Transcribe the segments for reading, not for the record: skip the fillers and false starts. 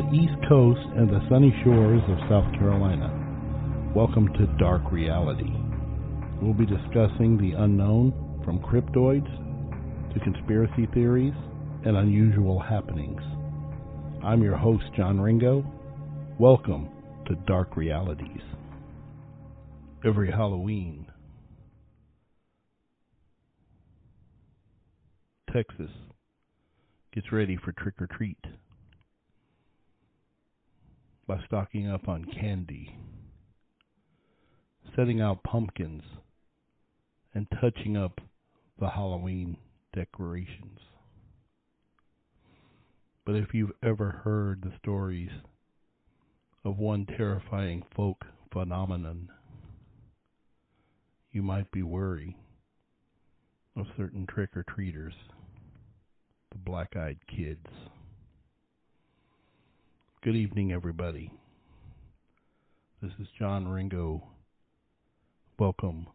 the East Coast and the sunny shores of South Carolina. Welcome to Dark Reality. We'll be discussing the unknown, from cryptoids to conspiracy theories and unusual happenings. I'm your host, John Ringo. Welcome to Dark Realities. Every Halloween, Texas gets ready for trick-or-treat by stocking up on candy, setting out pumpkins, and touching up the Halloween decorations. But if you've ever heard the stories of one terrifying folk phenomenon, you might be wary of certain trick-or-treaters, the black-eyed kids. Good evening, everybody. This is John Ringo. Welcome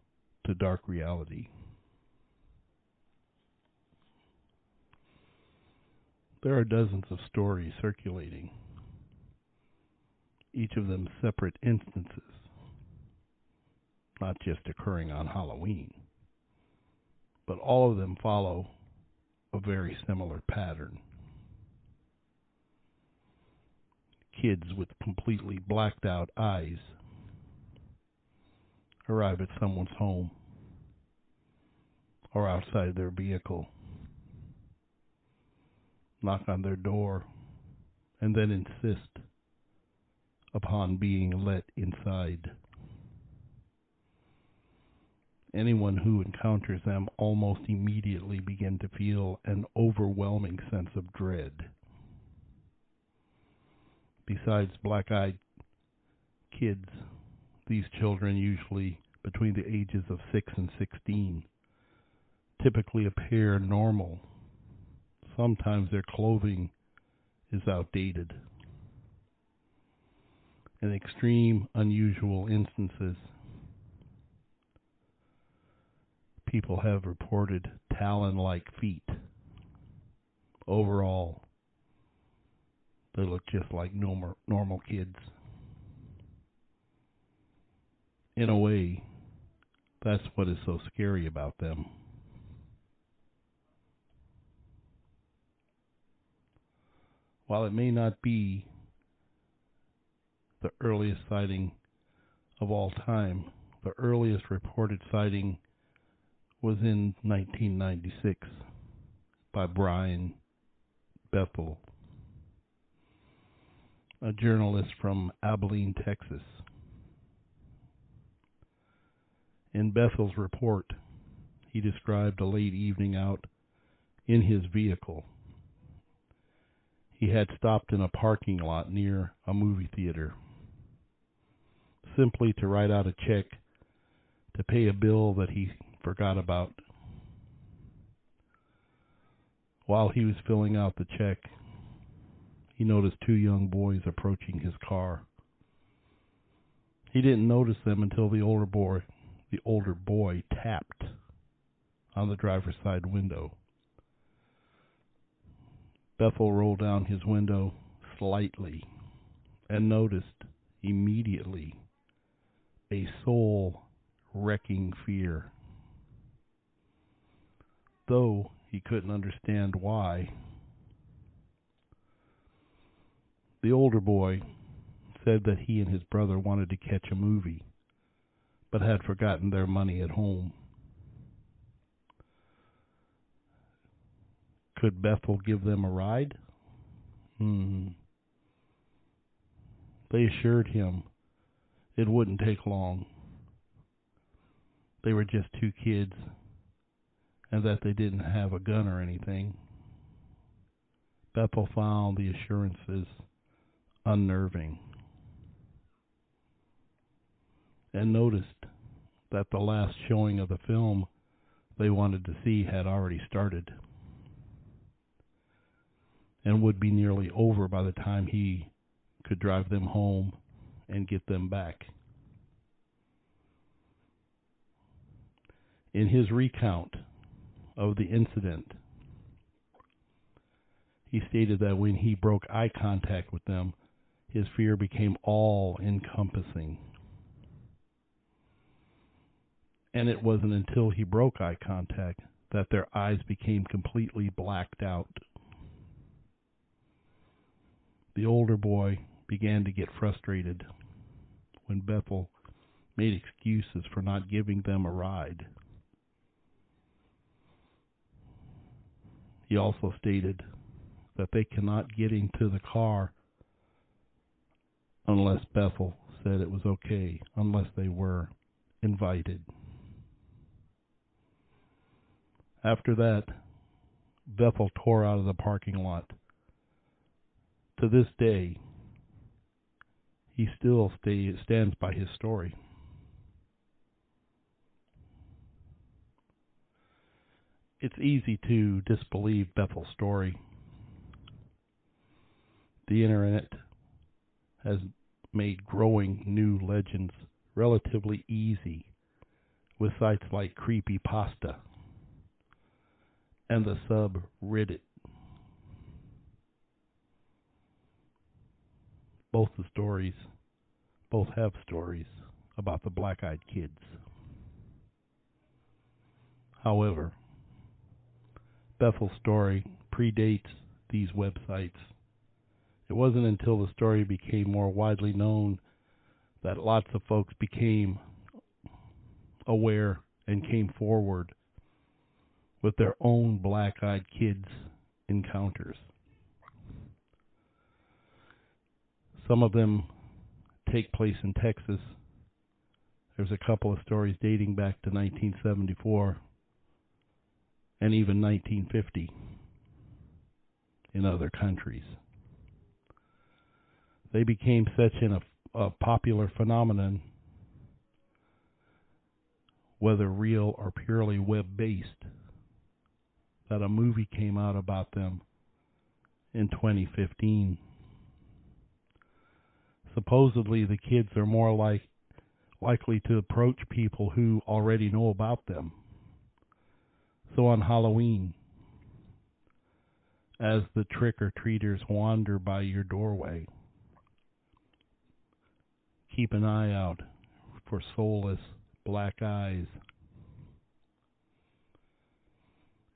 to Dark Reality. There are dozens of stories circulating, each of them separate instances, not just occurring on Halloween, but all of them follow a very similar pattern. Kids with completely blacked out eyes arrive at someone's home or outside their vehicle, knock on their door, and then insist upon being let inside. Anyone who encounters them almost immediately begins to feel an overwhelming sense of dread. Besides black-eyed kids, these children, usually between the ages of 6 and 16, typically appear normal. Sometimes their clothing is outdated. In extreme, unusual instances, people have reported talon-like feet. Overall, they look just like normal kids. In a way, that's what is so scary about them. While it may not be the earliest sighting of all time, the earliest reported sighting was in 1996 by Brian Bethel, a journalist from Abilene, Texas. In Bethel's report, he described a late evening out in his vehicle. He had stopped in a parking lot near a movie theater simply to write out a check to pay a bill that he forgot about. While he was filling out the check, he noticed two young boys approaching his car. He didn't notice them until the older boy tapped on the driver's side window. Bethel rolled down his window slightly and noticed immediately a soul-wrecking fear. Though he couldn't understand why, the older boy said that he and his brother wanted to catch a movie, but had forgotten their money at home. Could Bethel give them a ride? They assured him it wouldn't take long. They were just two kids, and that they didn't have a gun or anything. Bethel found the assurances unnerving, and noticed that the last showing of the film they wanted to see had already started, and would be nearly over by the time he could drive them home and get them back. In his recount of the incident, He stated that when he broke eye contact with them, his fear became all-encompassing. And it wasn't until he broke eye contact that their eyes became completely blacked out. The older boy began to get frustrated when Bethel made excuses for not giving them a ride. He also stated that they cannot get into the car unless Bethel said it was okay, unless they were invited. After that, Bethel tore out of the parking lot. To this day, he still stands by his story. It's easy to disbelieve Bethel's story. The internet has made growing new legends relatively easy with sites like Creepypasta and the sub Reddit. Both have stories about the black-eyed kids. However, Bethel's story predates these websites. It wasn't until the story became more widely known that lots of folks became aware and came forward with their own black-eyed kids encounters. Some of them take place in Texas. There's a couple of stories dating back to 1974 and even 1950 in other countries. They became such a popular phenomenon, whether real or purely web-based, that a movie came out about them in 2015. Supposedly, the kids are more likely to approach people who already know about them. So on Halloween, as the trick-or-treaters wander by your doorway, keep an eye out for soulless black eyes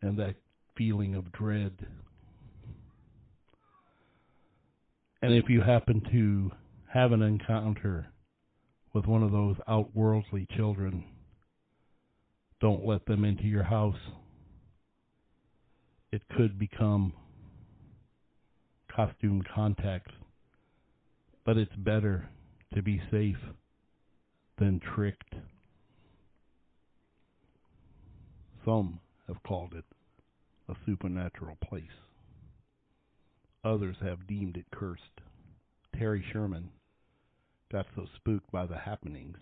and that feeling of dread. And if you happen to have an encounter with one of those outworldly children, don't let them into your house. It could become costume contacts, but it's better to be safe than tricked. Some have called it a supernatural place. Others have deemed it cursed. Terry Sherman got so spooked by the happenings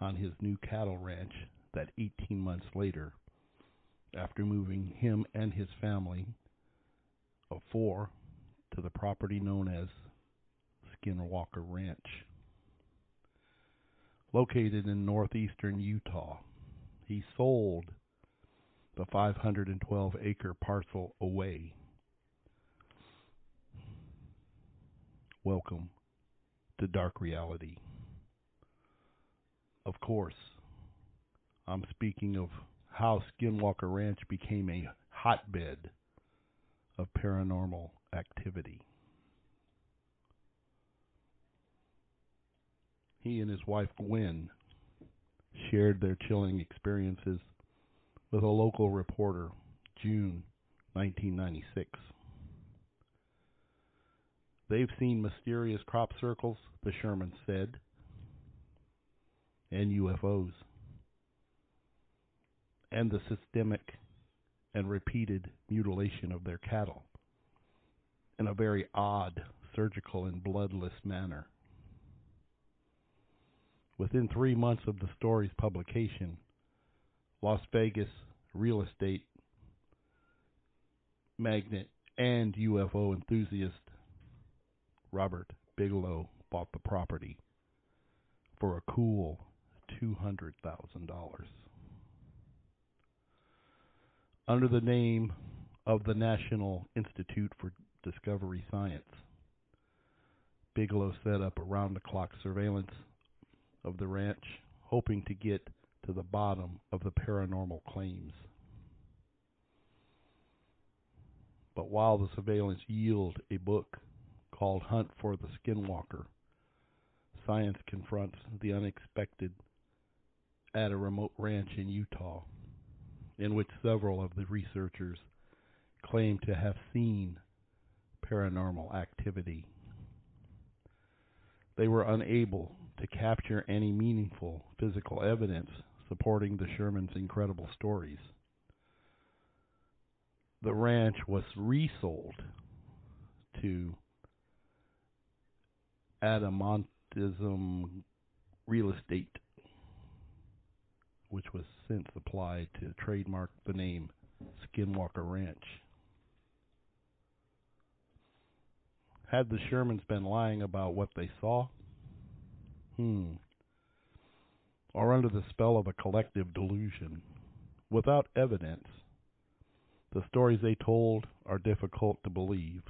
on his new cattle ranch that 18 months later, after moving him and his family of 4 to the property known as Skinwalker Ranch, located in northeastern Utah, he sold the 512-acre parcel away. Welcome to Dark Reality. Of course, I'm speaking of how Skinwalker Ranch became a hotbed of paranormal activity. He and his wife, Gwen, shared their chilling experiences with a local reporter, June 1996. They've seen mysterious crop circles, the Sherman said, and UFOs, and the systemic and repeated mutilation of their cattle in a very odd, surgical, and bloodless manner. Within 3 months of the story's publication, Las Vegas real estate magnate and UFO enthusiast Robert Bigelow bought the property for a cool $200,000. Under the name of the National Institute for Discovery Science. Bigelow set up around-the-clock surveillance of the ranch, hoping to get to the bottom of the paranormal claims. But while the surveillance yielded a book called Hunt for the Skinwalker, science confronts the unexpected at a remote ranch in Utah, in which several of the researchers claim to have seen paranormal activity. They were unable to capture any meaningful physical evidence supporting the Sherman's incredible stories. The ranch was resold to Adamantism Real Estate, which was since applied to trademark the name Skinwalker Ranch. Had the Shermans been lying about what they saw? Or under the spell of a collective delusion? Without evidence, the stories they told are difficult to believe,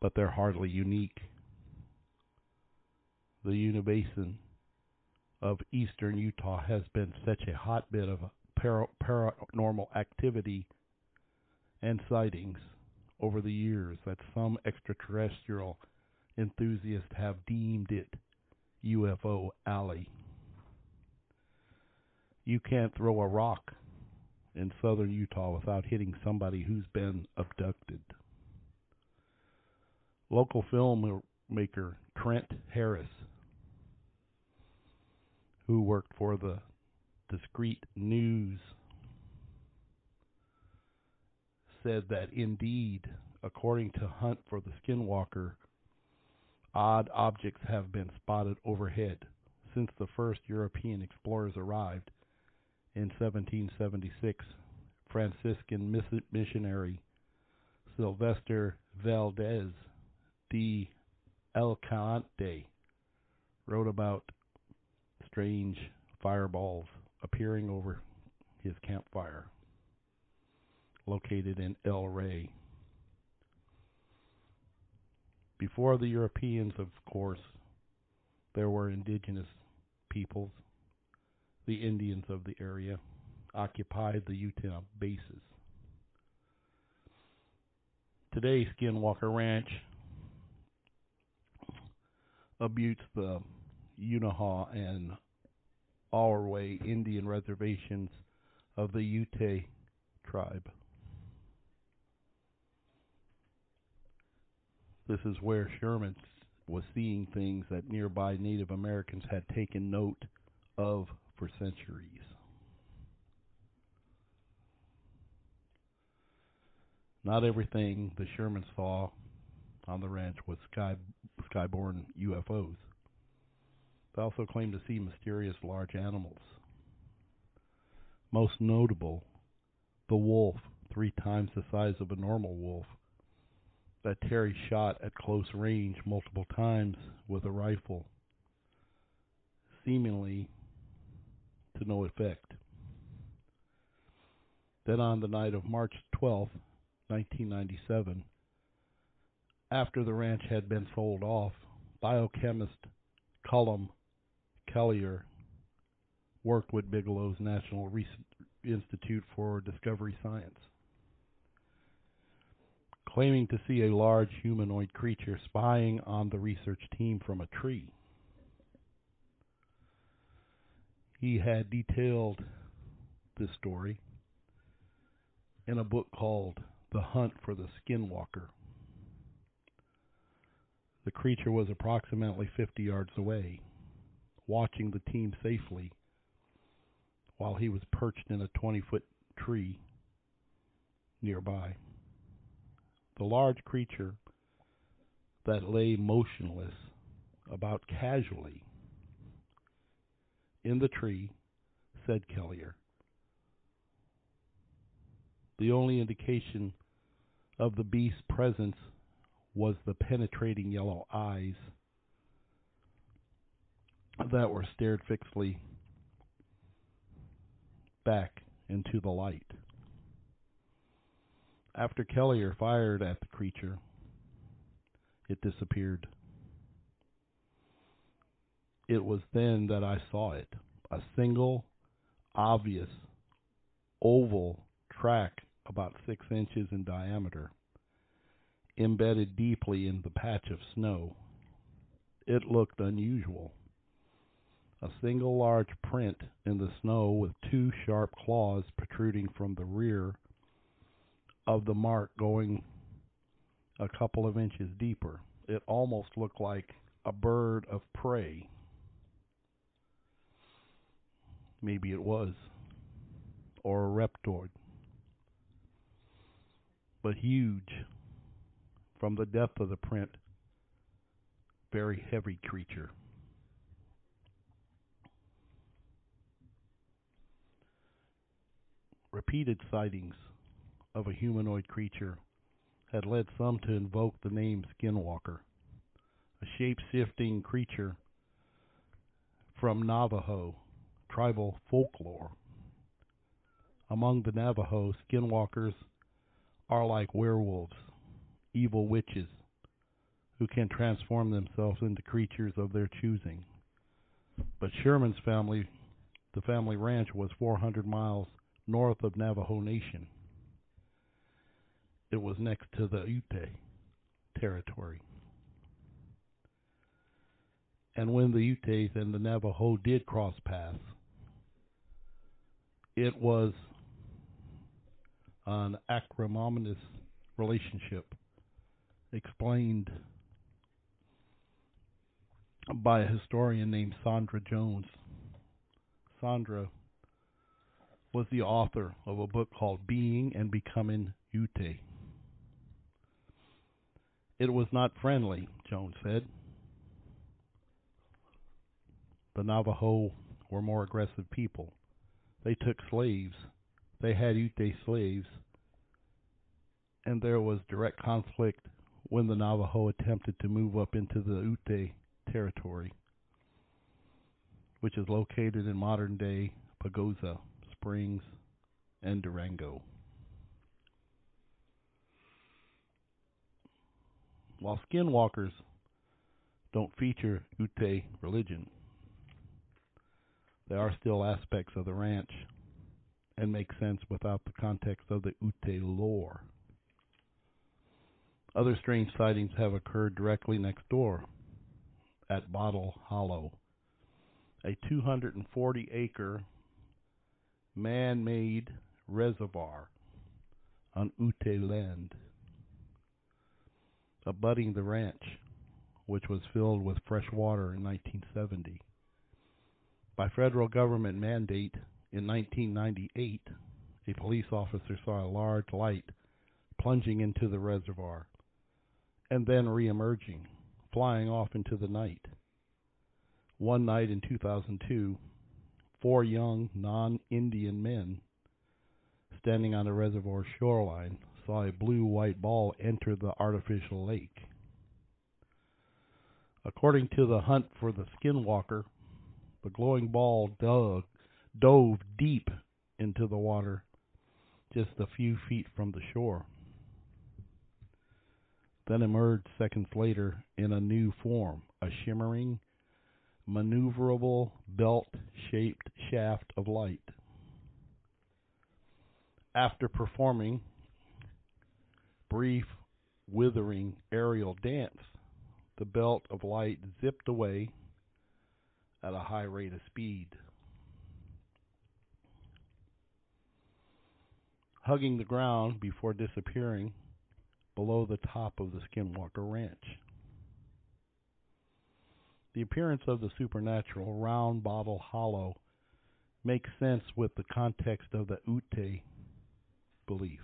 but they're hardly unique. The Uinta Basin of eastern Utah has been such a hotbed of paranormal activity and sightings over the years that some extraterrestrial enthusiasts have deemed it UFO Alley. You can't throw a rock in southern Utah without hitting somebody who's been abducted. Local filmmaker Trent Harris, who worked for the Discreet News, said that indeed, according to Hunt for the Skinwalker, odd objects have been spotted overhead since the first European explorers arrived in 1776. Franciscan missionary Sylvester Valdes de Alcante wrote about strange fireballs appearing over his campfire located in El Rey. Before the Europeans, of course, there were indigenous peoples. The Indians of the area occupied the Uintah Basin. Today, Skinwalker Ranch abuts the Uintah and Ouray Indian reservations of the Ute tribe. This is where Sherman was seeing things that nearby Native Americans had taken note of for centuries. Not everything the Shermans saw on the ranch was skyborne UFOs. They also claimed to see mysterious large animals. Most notable, the wolf, 3 times the size of a normal wolf, that Terry shot at close range multiple times with a rifle, seemingly to no effect. Then on the night of March 12, 1997, after the ranch had been sold off, biochemist Colm Kelleher worked with Bigelow's National Institute for Discovery Science, claiming to see a large humanoid creature spying on the research team from a tree. He had detailed this story in a book called The Hunt for the Skinwalker. The creature was approximately 50 yards away, watching the team safely while he was perched in a 20-foot tree nearby. The large creature that lay motionless about casually in the tree, said Kelleher. The only indication of the beast's presence was the penetrating yellow eyes that were stared fixedly back into the light. After Kelleher fired at the creature, it disappeared. It was then that I saw it, a single, obvious, oval track about 6 inches in diameter, embedded deeply in the patch of snow. It looked unusual. A single large print in the snow with two sharp claws protruding from the rear of the mark going a couple of inches deeper. It almost looked like a bird of prey. Maybe it was, or a reptoid, but huge. From the depth of the print, very heavy creature. Repeated sightings of a humanoid creature had led some to invoke the name Skinwalker, a shape-shifting creature from Navajo tribal folklore. Among the Navajo, Skinwalkers are like werewolves, evil witches who can transform themselves into creatures of their choosing. But Sherman's family, the family ranch, was 400 miles north of Navajo Nation. It was next to the Ute territory. And when the Utes and the Navajo did cross paths, it was an acrimonious relationship, explained by a historian named Sandra Jones. Sandra was the author of a book called Being and Becoming Ute. It was not friendly, Jones said. The Navajo were more aggressive people. They took slaves. They had Ute slaves. And there was direct conflict when the Navajo attempted to move up into the Ute territory, which is located in modern-day Pagosa Springs and Durango. While Skinwalkers don't feature Ute religion, there are still aspects of the ranch and make sense without the context of the Ute lore. Other strange sightings have occurred directly next door at Bottle Hollow, a 240-acre man-made reservoir on Ute land, abutting the ranch, which was filled with fresh water in 1970. By federal government mandate in 1998, a police officer saw a large light plunging into the reservoir and then re-emerging, flying off into the night. One night in 2002, 4 young non-Indian men standing on the reservoir shoreline saw a blue-white ball enter the artificial lake. According to the Hunt for the Skinwalker, the glowing ball dove deep into the water just a few feet from the shore, then emerged seconds later in a new form, a shimmering, maneuverable, belt-shaped shaft of light. After performing a brief, withering aerial dance, the belt of light zipped away at a high rate of speed, hugging the ground before disappearing below the top of the Skinwalker Ranch. The appearance of the supernatural round Bottle Hollow makes sense with the context of the Ute belief.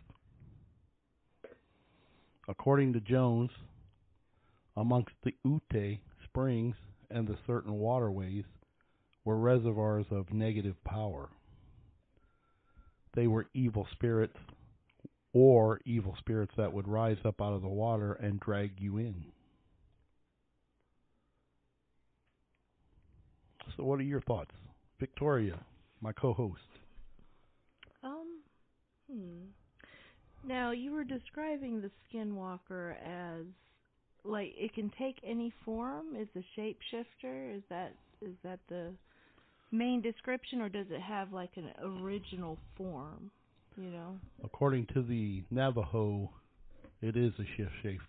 According to Jones, amongst the Ute, springs and the certain waterways were reservoirs of negative power. They were evil spirits, or evil spirits that would rise up out of the water and drag you in. So what are your thoughts? Victoria, my co-host. Now, you were describing the Skinwalker as, like, it can take any form? It's a shapeshifter? Is that the main description, or does it have, like, an original form, you know? According to the Navajo, it is a shape,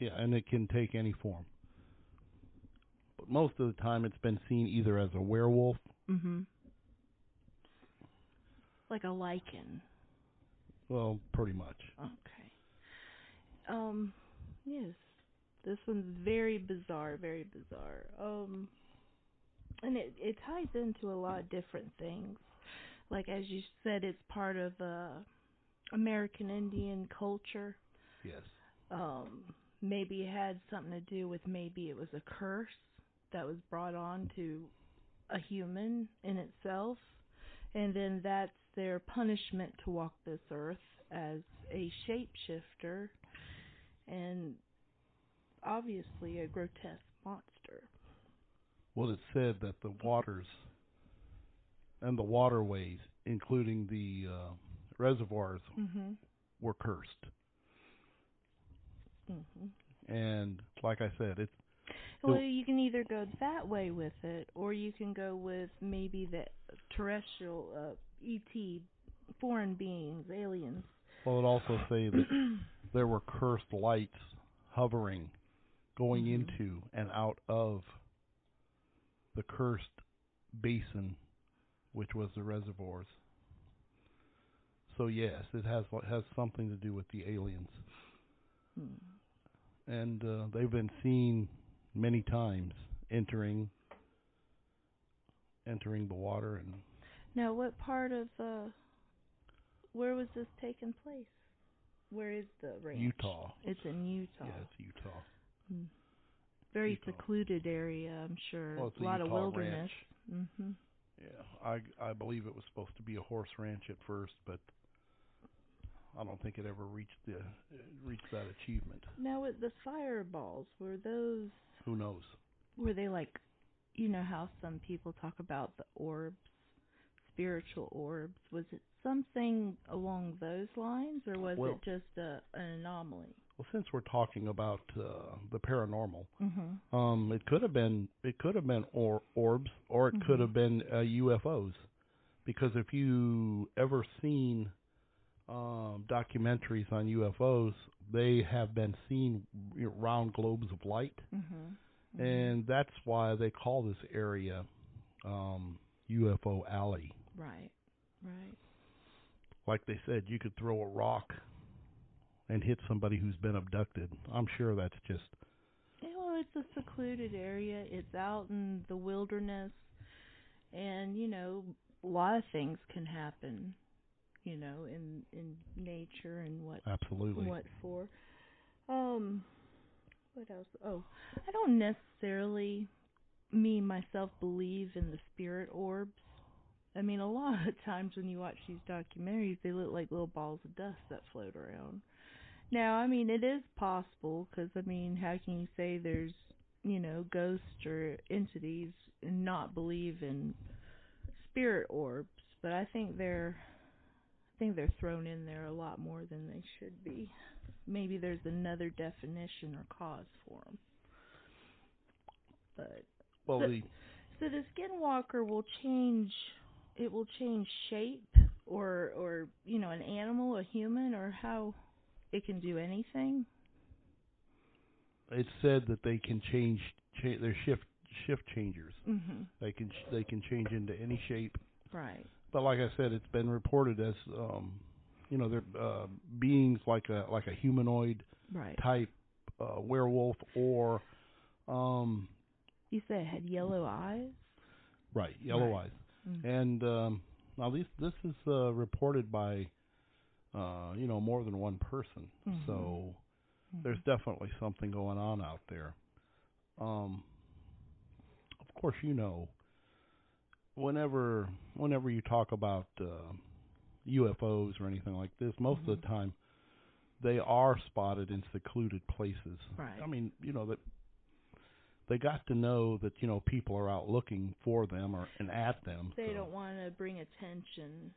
and it can take any form. But most of the time it's been seen either as a werewolf. Mm-hmm. Like a lichen. Well, pretty much. Okay. Yes. This one's very bizarre, very bizarre. And it ties into a lot of different things. Like, as you said, it's part of American Indian culture. Yes. Maybe it had something to do with, maybe it was a curse that was brought on to a human in itself. And then that's their punishment to walk this earth as a shapeshifter and obviously a grotesque monster. Well, it's said that the waters and the waterways, including the reservoirs, mm-hmm. were cursed. Mm-hmm. And like I said, it's... Well, you can either go that way with it, or you can go with maybe the terrestrial ET, foreign beings, aliens. Well, it also say that there were cursed lights hovering, going mm-hmm. into and out of the cursed basin, which was the reservoirs. So yes, it has something to do with the aliens. Mm. And they've been seen many times entering the water. And now, what part of where was this taking place? Where is the ranch? Utah. It's in Utah. Yeah, it's Utah. Mm. Secluded area, I'm sure. Well, it's a lot Utah of wilderness. Ranch. Mm-hmm. Yeah, I believe it was supposed to be a horse ranch at first, but I don't think it ever reached that achievement. Now, with the fireballs, were those... Who knows? Were they like, you know how some people talk about the orbs, spiritual orbs? Was it something along those lines, or was it just an anomaly? Well, since we're talking about the paranormal, mm-hmm. It could have been orbs, or it mm-hmm. could have been UFOs, because if you ever seen documentaries on UFOs, they have been seen round globes of light, mm-hmm. Mm-hmm. and that's why they call this area UFO Alley. Right, right. Like they said, you could throw a rock and hit somebody who's been abducted. I'm sure that's just... Well, it's a secluded area. It's out in the wilderness, and, you know, a lot of things can happen. You know, in nature and what... Absolutely. What for. What else? Oh, I don't necessarily, myself, believe in the spirit orbs. I mean, a lot of times when you watch these documentaries, they look like little balls of dust that float around. Now, I mean, it is possible, because, I mean, how can you say there's, you know, ghosts or entities and not believe in spirit orbs? But I think they're thrown in there a lot more than they should be. Maybe there's another definition or cause for them. So the Skinwalker will change. It will change shape, or you know, an animal, a human, or how it can do anything. It's said that they can change. They're shift changers. Mm-hmm. They can change into any shape. Right. But like I said, it's been reported as, you know, they're beings like a humanoid right. type werewolf, or... you said it had yellow eyes? Right, yellow eyes. Mm-hmm. And now this is reported by, you know, more than one person. Mm-hmm. So mm-hmm. there's definitely something going on out there. Of course, you know, Whenever you talk about UFOs or anything like this, most mm-hmm. of the time they are spotted in secluded places. Right. I mean, you know, that they got to know that, you know, people are out looking for them and at them. They don't want to bring attention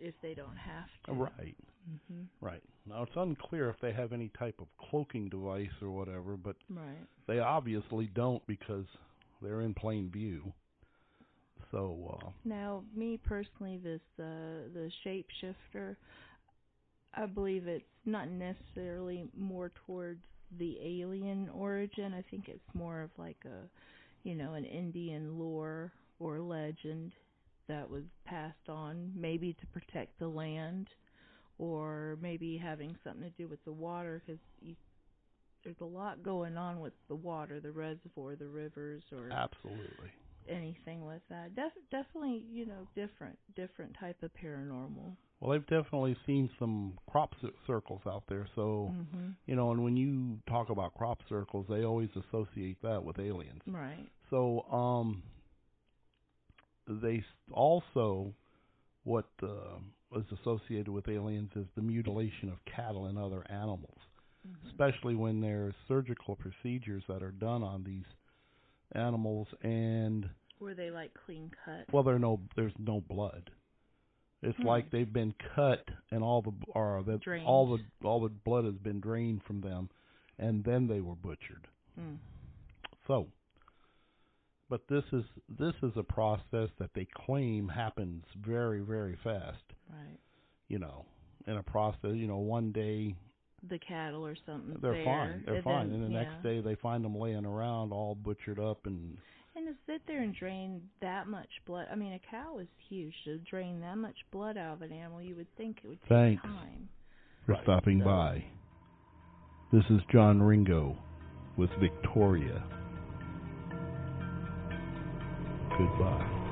if they don't have to. Right. Mm-hmm. Right. Now, it's unclear if they have any type of cloaking device or whatever, but right. They obviously don't because they're in plain view. So now, me personally, this the shapeshifter, I believe it's not necessarily more towards the alien origin. I think it's more of like a, you know, an Indian lore or legend that was passed on, maybe to protect the land, or maybe having something to do with the water, because there's a lot going on with the water, the reservoir, the rivers, or absolutely anything with that. Definitely, you know, different type of paranormal. Well, I've definitely seen some crop circles out there, so, mm-hmm. you know, and when you talk about crop circles, they always associate that with aliens. Right. So, they also, what is associated with aliens is the mutilation of cattle and other animals, mm-hmm. especially when there's surgical procedures that are done on these animals. And were they like clean cut? Well, there's no blood. It's mm-hmm. like they've been cut and all the blood has been drained from them, and then they were butchered. Mm. So. But this is a process that they claim happens very, very fast. Right. You know, in a process, you know, one day the cattle or something, they're fine. They're fine. And the next day they find them laying around all butchered up and to sit there and drain that much blood. I mean, a cow is huge. To drain that much blood out of an animal, you would think it would take time. Thanks for stopping by. This is John Ringo with Victoria. Goodbye.